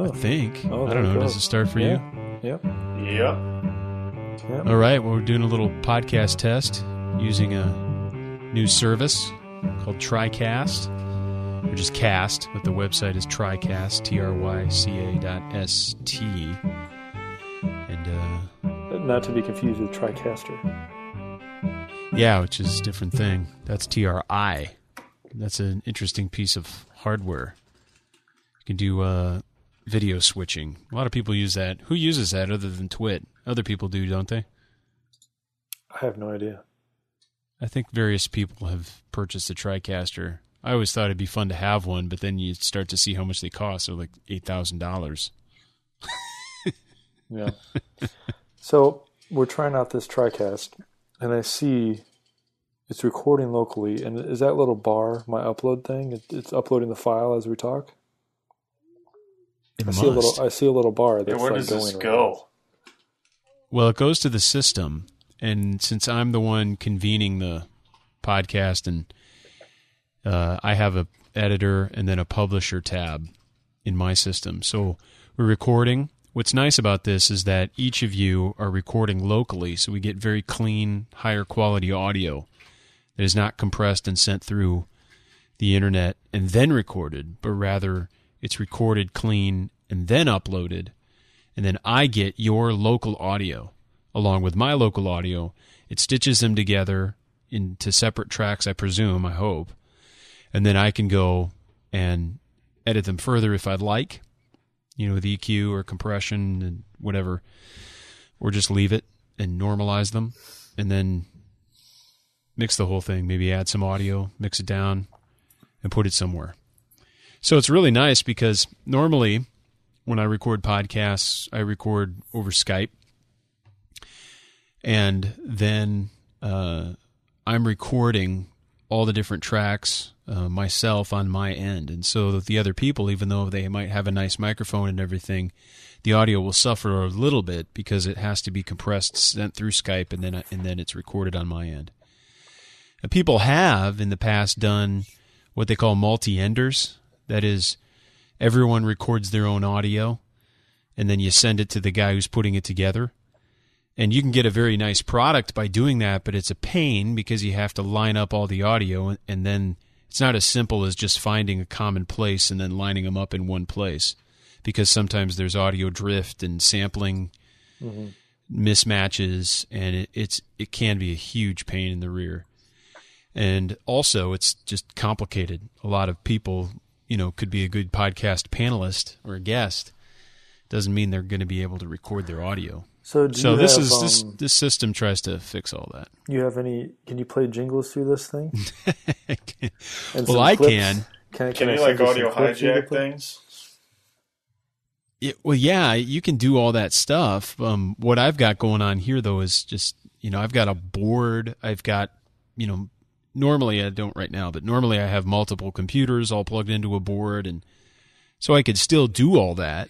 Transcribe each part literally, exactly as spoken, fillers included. Oh. I think. Oh, I don't know. Does it start for yeah. you? Yep. Yep. Yep. All right. Well, we're doing a little podcast test using a new service called TriCast, or just Cast, but the website is TriCast, T R Y C A dot S T. And, uh... not to be confused with TriCaster. Yeah, which is a different thing. That's T R I. That's an interesting piece of hardware. You can do uh, video switching. A lot of people use that. Who uses that other than Twit? Other people do, don't they? I have no idea. I think various people have purchased a TriCaster. I always thought it'd be fun to have one, but then you start to see how much they cost. They're like eight thousand dollars. Yeah. So we're trying out this TriCast, and I see it's recording locally. And is that little bar my upload thing? It, it's uploading the file as we talk. It I must. see a little. I see a little bar. That's yeah, where like does going this go? Around. Well, it goes to the system, and since I'm the one convening the podcast, and uh, I have a editor and then a publisher tab in my system, so we're recording. What's nice about this is that each of you are recording locally, so we get very clean, higher quality audio that is not compressed and sent through the internet and then recorded, but rather it's recorded clean and then uploaded, and then I get your local audio along with my local audio. It stitches them together into separate tracks, I presume, I hope, and then I can go and edit them further if I'd like. You know, with E Q or compression and whatever, or just leave it and normalize them and then mix the whole thing, maybe add some audio, mix it down and put it somewhere. So it's really nice because normally when I record podcasts, I record over Skype and then uh, I'm recording all the different tracks uh, myself on my end. And so that the other people, even though they might have a nice microphone and everything, the audio will suffer a little bit because it has to be compressed, sent through Skype, and then and then it's recorded on my end. And people have in the past done what they call multi-enders. That is, everyone records their own audio, and then you send it to the guy who's putting it together. And you can get a very nice product by doing that, but it's a pain because you have to line up all the audio, and then it's not as simple as just finding a common place and then lining them up in one place because sometimes there's audio drift and sampling mm-hmm. mismatches, and it, it's it can be a huge pain in the rear. And also, it's just complicated. A lot of people, you know, could be a good podcast panelist or a guest. Doesn't mean they're going to be able to record their audio. So, do so you this have, is this um, this system tries to fix all that. You have any? Can you play jingles through this thing? well, I can. Can I, can, can I you like audio hijack things? It, well, yeah, you can do all that stuff. Um, what I've got going on here, though, is just you know I've got a board. I've got you know normally I don't right now, but normally I have multiple computers all plugged into a board, and so I could still do all that.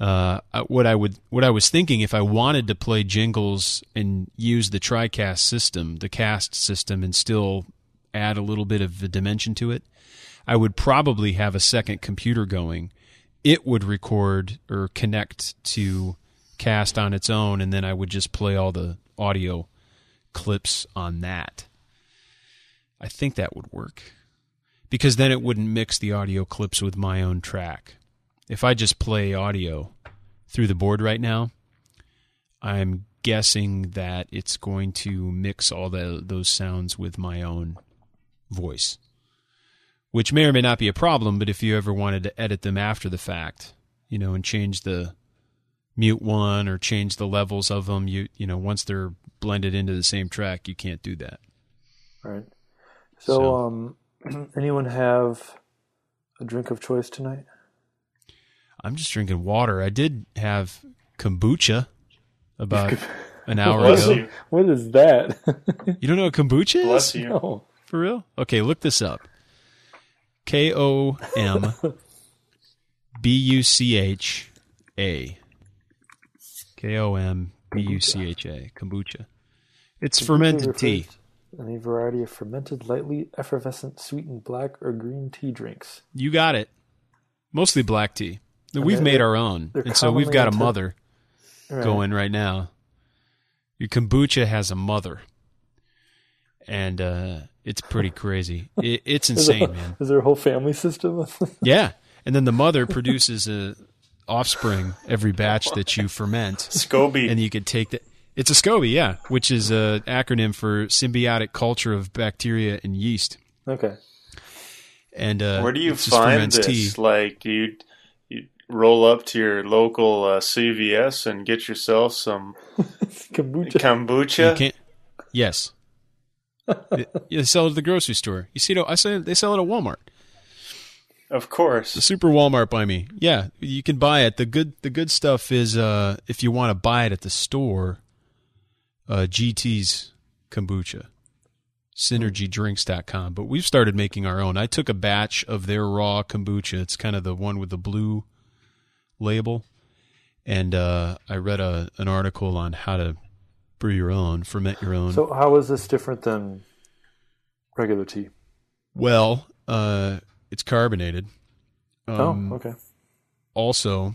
Uh, what I would, what I was thinking, if I wanted to play jingles and use the TriCast system, the cast system, and still add a little bit of a dimension to it, I would probably have a second computer going. It would record or connect to Cast on its own, and then I would just play all the audio clips on that. I think that would work because then it wouldn't mix the audio clips with my own track. If I just play audio through the board right now, I'm guessing that it's going to mix all the, those sounds with my own voice, which may or may not be a problem, but if you ever wanted to edit them after the fact, you know, and change the mute one or change the levels of them, you you know, once they're blended into the same track, you can't do that. All right. So, so. Um, anyone have a drink of choice tonight? I'm just drinking water. I did have kombucha about an hour Bless ago. You. What is that? You don't know what kombucha is? Bless you. No. For real? Okay, look this up. K O M B U C H A. K O M B U C H A. Kombucha. It's kombucha fermented tea. Any variety of fermented, lightly effervescent, sweetened black or green tea drinks. You got it. Mostly black tea. We've made our own, and so we've got a mother right. going right now. Your kombucha has a mother, and uh, it's pretty crazy. It, it's insane, a, man. Is there a whole family system? Yeah, and then the mother produces a offspring every batch that you ferment. SCOBY. And you could take that. It's a SCOBY, yeah, which is an acronym for symbiotic culture of bacteria and yeast. Okay. And uh, where do you find this? Tea. Like, do you... roll up to your local uh, C V S and get yourself some kombucha. kombucha. You can't, yes, they, they sell it at the grocery store. You see, I say they sell it at Walmart. Of course, the super Walmart by me. Yeah, you can buy it. The good, the good stuff is uh, if you want to buy it at the store. Uh, G T's kombucha, synergy drinks dot com. But we've started making our own. I took a batch of their raw kombucha. It's kind of the one with the blue label, and uh, I read a an article on how to brew your own, ferment your own. So how is this different than regular tea? Well, uh, it's carbonated. Um, oh, okay. Also,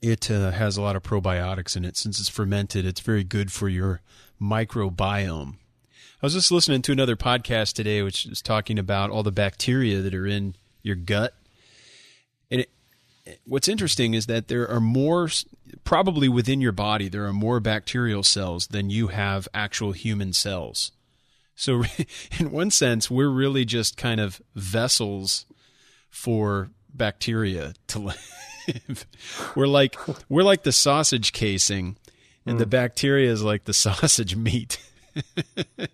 it uh, has a lot of probiotics in it. Since it's fermented, it's very good for your microbiome. I was just listening to another podcast today, which is talking about all the bacteria that are in your gut, and it what's interesting is that there are more, probably within your body, there are more bacterial cells than you have actual human cells. So in one sense, we're really just kind of vessels for bacteria to live. We're like, we're like the sausage casing, and mm. the bacteria is like the sausage meat. mm.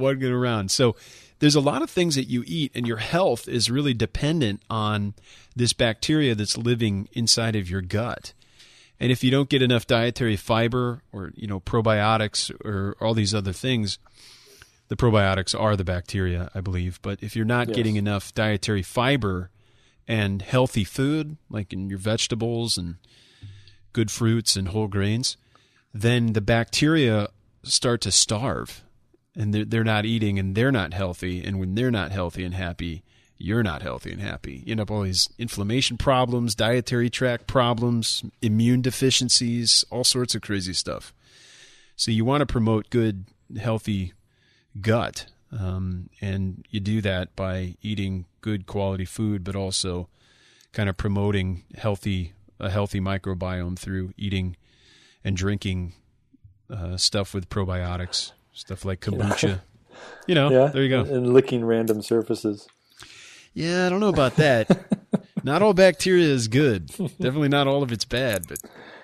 One good around. So there's a lot of things that you eat, and your health is really dependent on this bacteria that's living inside of your gut. And if you don't get enough dietary fiber or, you know, probiotics or all these other things, the probiotics are the bacteria, I believe. But if you're not yes. getting enough dietary fiber and healthy food, like in your vegetables and good fruits and whole grains, then the bacteria start to starve. And they're, they're not eating, and they're not healthy. And when they're not healthy and happy, you're not healthy and happy. You end up all these inflammation problems, dietary tract problems, immune deficiencies, all sorts of crazy stuff. So you want to promote good, healthy gut. Um, and you do that by eating good quality food, but also kind of promoting healthy a healthy microbiome through eating and drinking uh, stuff with probiotics. Stuff like kombucha, you know, yeah, there you go. And licking random surfaces. Yeah, I don't know about that. Not all bacteria is good. Definitely not all of it's bad, but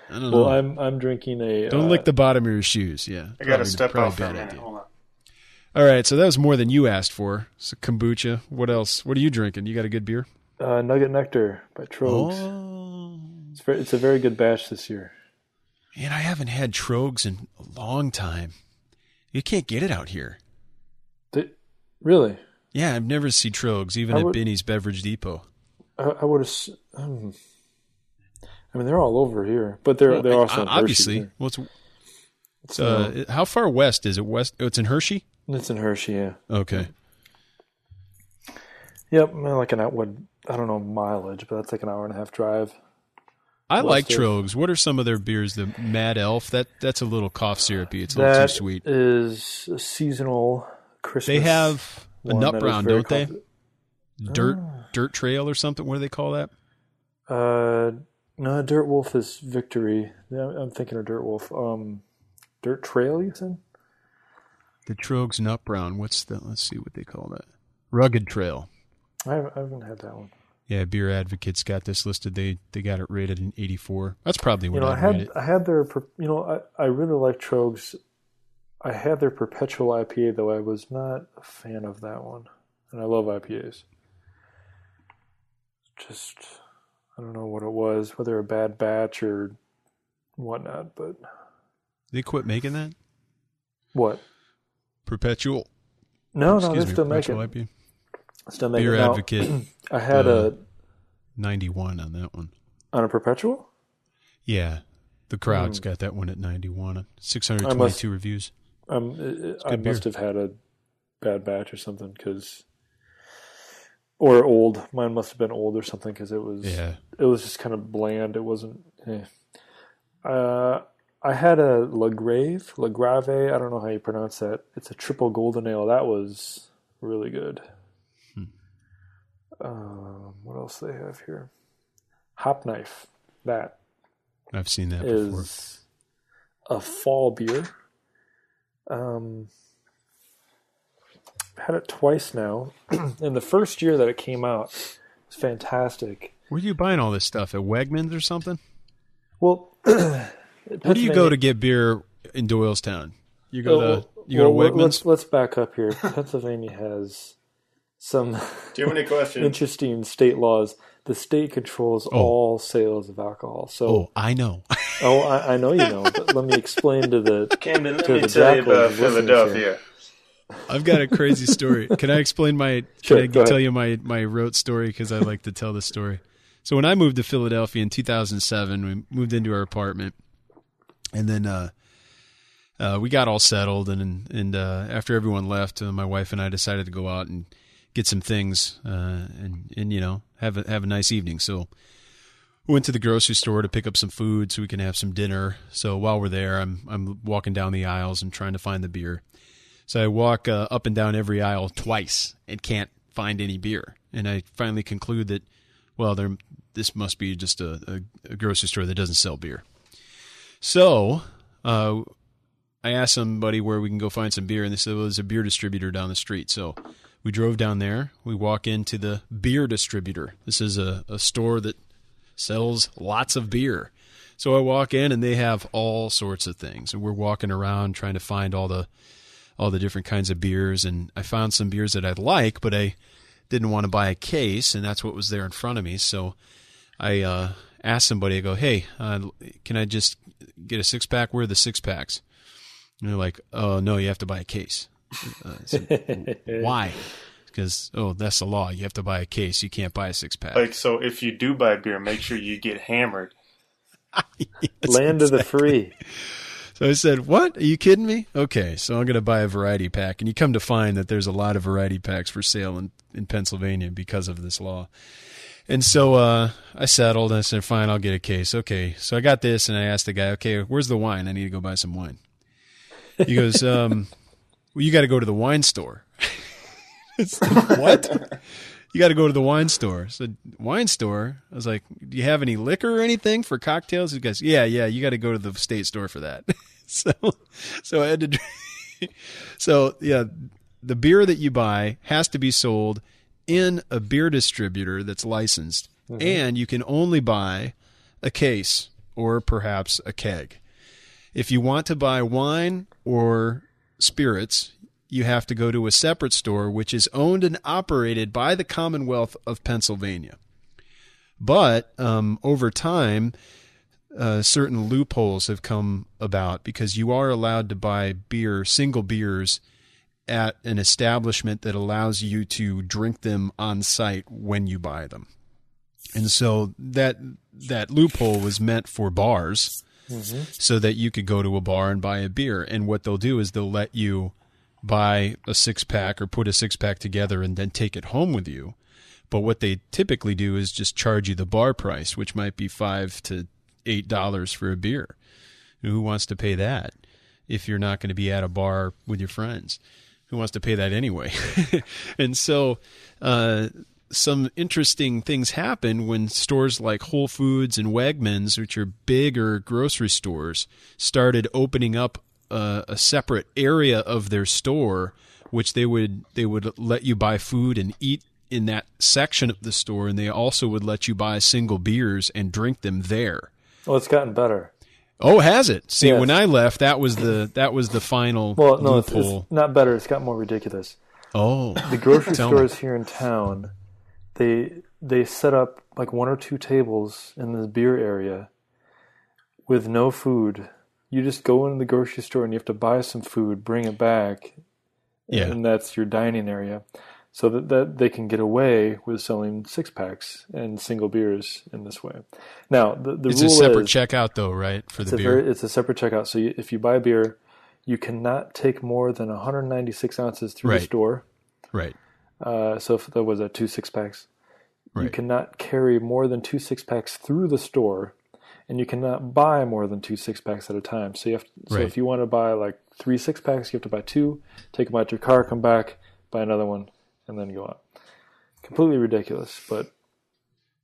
I don't well, know. Well, I'm I'm drinking a... Don't uh, lick the bottom of your shoes, yeah. I got to step off for a minute. Hold on. All right, so that was more than you asked for. So kombucha. What else? What are you drinking? You got a good beer? Uh, Nugget Nectar by Tröegs. Oh. It's, very, it's a very good batch this year. Man, I haven't had Tröegs in a long time. You can't get it out here. The, really? Yeah, I've never seen Tröegs, even would, at Binny's Beverage Depot. I, I would have. Um, I mean, they're all over here, but they're well, they're also I, in obviously. What's well, uh, how far west is it? West? Oh, it's in Hershey. It's in Hershey. Yeah. Okay. Yep, like an what? I don't know mileage, but that's like an hour and a half drive. I like Tröegs. What are some of their beers? The Mad Elf, that that's a little cough syrupy. It's a little too sweet. That is a seasonal Christmas. They have a nut brown, don't they? Dirt oh. Dirt Trail or something. What do they call that? Uh, no, Dirt Wolf is Victory. Yeah, I'm thinking of Dirt Wolf. Um, Dirt Trail, you said? The Tröegs nut brown. What's the? Let's see what they call that. Rugged Trail. I haven't, I haven't had that one. Yeah, Beer Advocate's got this listed. They they got it rated in eighty-four. That's probably what you know, I had. Rated. I had their, you know, I, I really like Tröegs. I had their Perpetual I P A, though I was not a fan of that one. And I love I P As. Just, I don't know what it was, whether a bad batch or whatnot, but. They quit making that? What? Perpetual. No, Excuse no, they still making it. I P A. Still Beer it. Advocate. Now, I had uh, a ninety-one on that one. On a Perpetual? Yeah. The crowd's mm. got that one at ninety-one. six hundred twenty-two I must, reviews. Um, I beer. must have had a bad batch or something because Or old. Mine must have been old or something because it was yeah. it was just kind of bland. It wasn't. Eh. Uh, I had a La Grave, La Grave. I don't know how you pronounce that. It's a triple golden ale. That was really good. Hmm. Um, what else do they have here? Hop Knife. That I've seen that before. Is a fall beer. Um. Had it twice now. And the first year that it came out, it was fantastic. Were you buying all this stuff at Wegmans or something? Well, where do you go to get beer in Doylestown? You go oh, to you well, go to Wegmans. Let's, let's back up here. Pennsylvania has some too many questions. Interesting state laws. The state controls oh. all sales of alcohol. So oh, I know. oh, I, I know you know. But let me explain to the Camden. Let me tell you about Philadelphia. I've got a crazy story. Can I explain my, sure, can I tell ahead. you my, my rote story? Because I like to tell the story. So when I moved to Philadelphia in two thousand seven, we moved into our apartment and then, uh, uh, we got all settled. And, and, uh, after everyone left, uh, my wife and I decided to go out and get some things, uh, and, and, you know, have a, have a nice evening. So we went to the grocery store to pick up some food so we can have some dinner. So while we're there, I'm, I'm walking down the aisles and trying to find the beer. So I walk uh, up and down every aisle twice and can't find any beer. And I finally conclude that, well, there, this must be just a, a, a grocery store that doesn't sell beer. So uh, I asked somebody where we can go find some beer, and they said, well, there's a beer distributor down the street. So we drove down there. We walk into the beer distributor. This is a, a store that sells lots of beer. So I walk in, and they have all sorts of things. And we're walking around trying to find all the... all the different kinds of beers, and I found some beers that I'd like, but I didn't want to buy a case, and that's what was there in front of me. So I uh, asked somebody, I go, hey, uh, can I just get a six-pack? Where are the six-packs? And they're like, oh, no, you have to buy a case. Uh, so, why? Because, oh, that's the law. You have to buy a case. You can't buy a six-pack. Like, so if you do buy beer, make sure you get hammered. Yes, Land exactly. of the free. So I said, what? Are you kidding me? Okay, so I'm going to buy a variety pack. And you come to find that there's a lot of variety packs for sale in, in Pennsylvania because of this law. And so uh, I settled and I said, fine, I'll get a case. Okay, so I got this and I asked the guy, okay, where's the wine? I need to go buy some wine. He goes, um, well, you got to go to the wine store. It's like, what? You got to go to the wine store. So wine store, I was like, do you have any liquor or anything for cocktails? He goes, yeah, yeah, you got to go to the state store for that. So, so I had to drink. So yeah, the beer that you buy has to be sold in a beer distributor that's licensed, mm-hmm. and you can only buy a case or perhaps a keg. If you want to buy wine or spirits, you have to go to a separate store, which is owned and operated by the Commonwealth of Pennsylvania. But um, over time, uh, certain loopholes have come about because you are allowed to buy beer, single beers, at an establishment that allows you to drink them on site when you buy them. And so that that loophole was meant for bars, mm-hmm. so that you could go to a bar and buy a beer. And what they'll do is they'll let you buy a six-pack or put a six-pack together and then take it home with you. But what they typically do is just charge you the bar price, which might be five to eight dollars for a beer. Who wants to pay that if you're not going to be at a bar with your friends? Who wants to pay that anyway? And so uh, some interesting things happen when stores like Whole Foods and Wegmans, which are bigger grocery stores, started opening up A, a separate area of their store, which they would they would let you buy food and eat in that section of the store, and they also would let you buy single beers and drink them there. Well, it's gotten better. Oh, has it? See, yes. When I left, that was the that was the final. Well, no, it's, it's not better. It's got more ridiculous. Oh, the grocery stores me. Here in town, they they set up like one or two tables in this beer area with no food. You just go into the grocery store and you have to buy some food, bring it back, yeah. and that's your dining area, so that, that they can get away with selling six-packs and single beers in this way. Now, the, the it's rule is... It's a separate is, checkout, though, right, for the beer? Very, it's a separate checkout. So you, if you buy beer, you cannot take more than one hundred ninety-six ounces through right. the store. Right. Uh, so if there was a two six packs, right. You cannot carry more than two six packs through the store, and you cannot buy more than two six packs at a time. So you have to, right. So if you want to buy like three six packs, you have to buy two, take them out to your car, come back, buy another one, and then go on. Completely ridiculous, but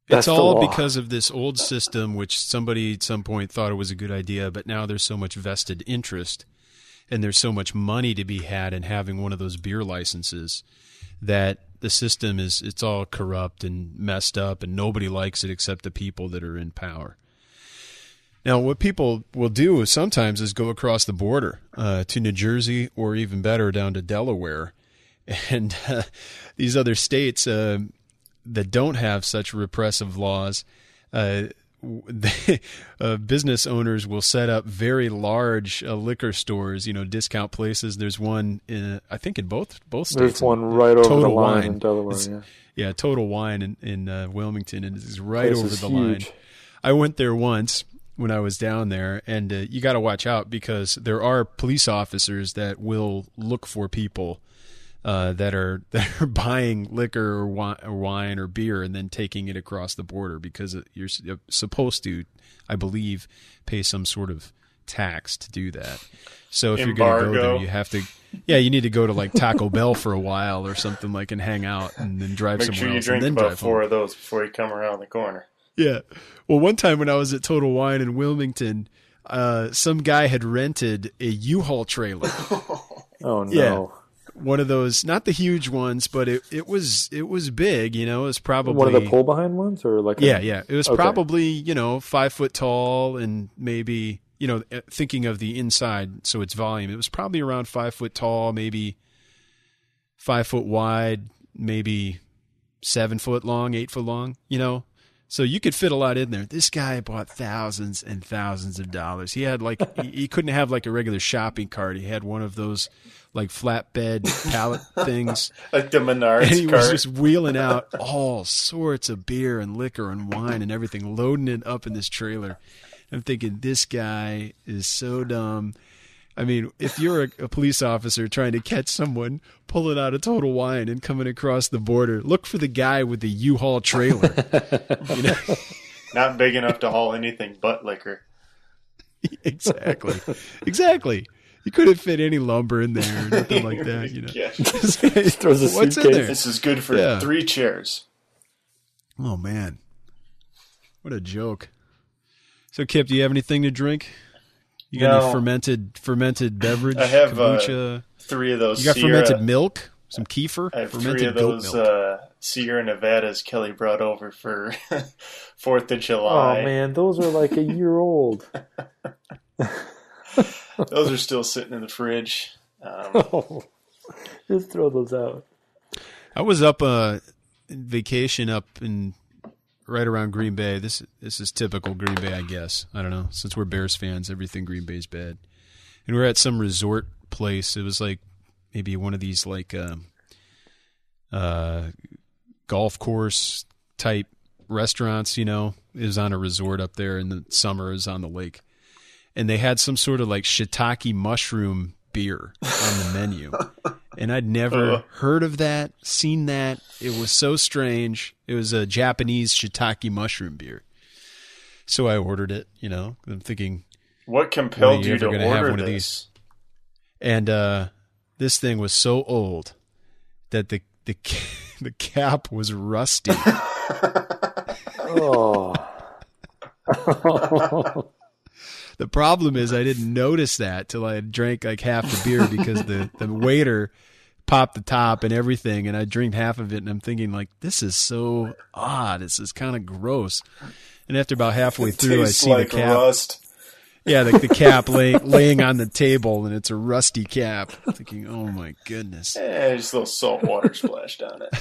that's it's all because of this old system, which somebody at some point thought it was a good idea, but now there's so much vested interest and there's so much money to be had in having one of those beer licenses that the system is, it's all corrupt and messed up and nobody likes it except the people that are in power. Now, what people will do sometimes is go across the border uh, to New Jersey or even better down to Delaware and uh, these other states uh, that don't have such repressive laws, uh, they, uh, business owners will set up very large uh, liquor stores, you know, discount places. There's one, in, I think, in both both states. There's one right Total over the line Wine. In Delaware. Yeah. yeah, Total Wine in, in uh, Wilmington, and it's right over the huge. line. I went there once when I was down there, and uh, you got to watch out because there are police officers that will look for people Uh, that are that are buying liquor or, wi- or wine or beer and then taking it across the border because you're supposed to, I believe, pay some sort of tax to do that. So if Embargo. You're going to go there, you have to, yeah, you need to go to like Taco Bell for a while or something like and hang out and then drive Make somewhere sure else and then drive home. Make sure you drink about four of those before you come around the corner. Yeah. Well, one time when I was at Total Wine in Wilmington, uh, some guy had rented a U-Haul trailer. Oh, no. Yeah. One of those, not the huge ones, but it, it was it was big, you know. It was probably one of the pull behind ones, or like yeah, a, yeah. It was okay. probably you know five foot tall and maybe you know thinking of the inside, so its volume. It was probably around five foot tall, maybe five foot wide, maybe seven foot long, eight foot long, you know. So you could fit a lot in there. This guy bought thousands and thousands of dollars. He had like he, he couldn't have like a regular shopping cart. He had one of those like flatbed pallet things, like the Menards cart. And he cart. was just wheeling out all sorts of beer and liquor and wine and everything, loading it up in this trailer. I'm thinking this guy is so dumb. I mean, if you're a, a police officer trying to catch someone pulling out a Total Wine and coming across the border, look for the guy with the U-Haul trailer. You know? Not big enough to haul anything but liquor. Exactly. Exactly. You couldn't fit any lumber in there or nothing like that. You know? Yeah. Just throws a What's in there? This is good for yeah. three chairs. Oh, man. What a joke. So, Kip, do you have anything to drink? You got no. any fermented fermented beverage? I have kombucha. Uh, three of those. You got Sierra, fermented milk, some kefir. I have fermented three of those uh, Sierra Nevadas Kelly brought over for Fourth of July. Oh man, those are like a year old. Those are still sitting in the fridge. Um, oh, just throw those out. I was up uh, vacation up in. Right around Green Bay. This this is typical Green Bay, I guess. I don't know. Since we're Bears fans, everything Green Bay's bad. And we were at some resort place. It was like maybe one of these like um, uh, golf course type restaurants, you know. It was on a resort up there in the summer. It was on the lake. And they had some sort of like shiitake mushroom beer on the menu. And I'd never uh, heard of that, seen that. It was so strange. It was a Japanese shiitake mushroom beer. So I ordered it, you know. I'm thinking, what compelled you, you to order have one this? Of these? And uh, this thing was so old that the the the cap was rusty. Oh. The problem is I didn't notice that till I had drank like half the beer because the, the waiter popped the top and everything, and I drank half of it, and I'm thinking like, this is so odd. This is kind of gross. And after about halfway through, I see like the cap. Rust. Yeah, like the, the cap lay, laying on the table, and it's a rusty cap. I'm thinking, oh my goodness. Eh, just a little salt water splashed on it.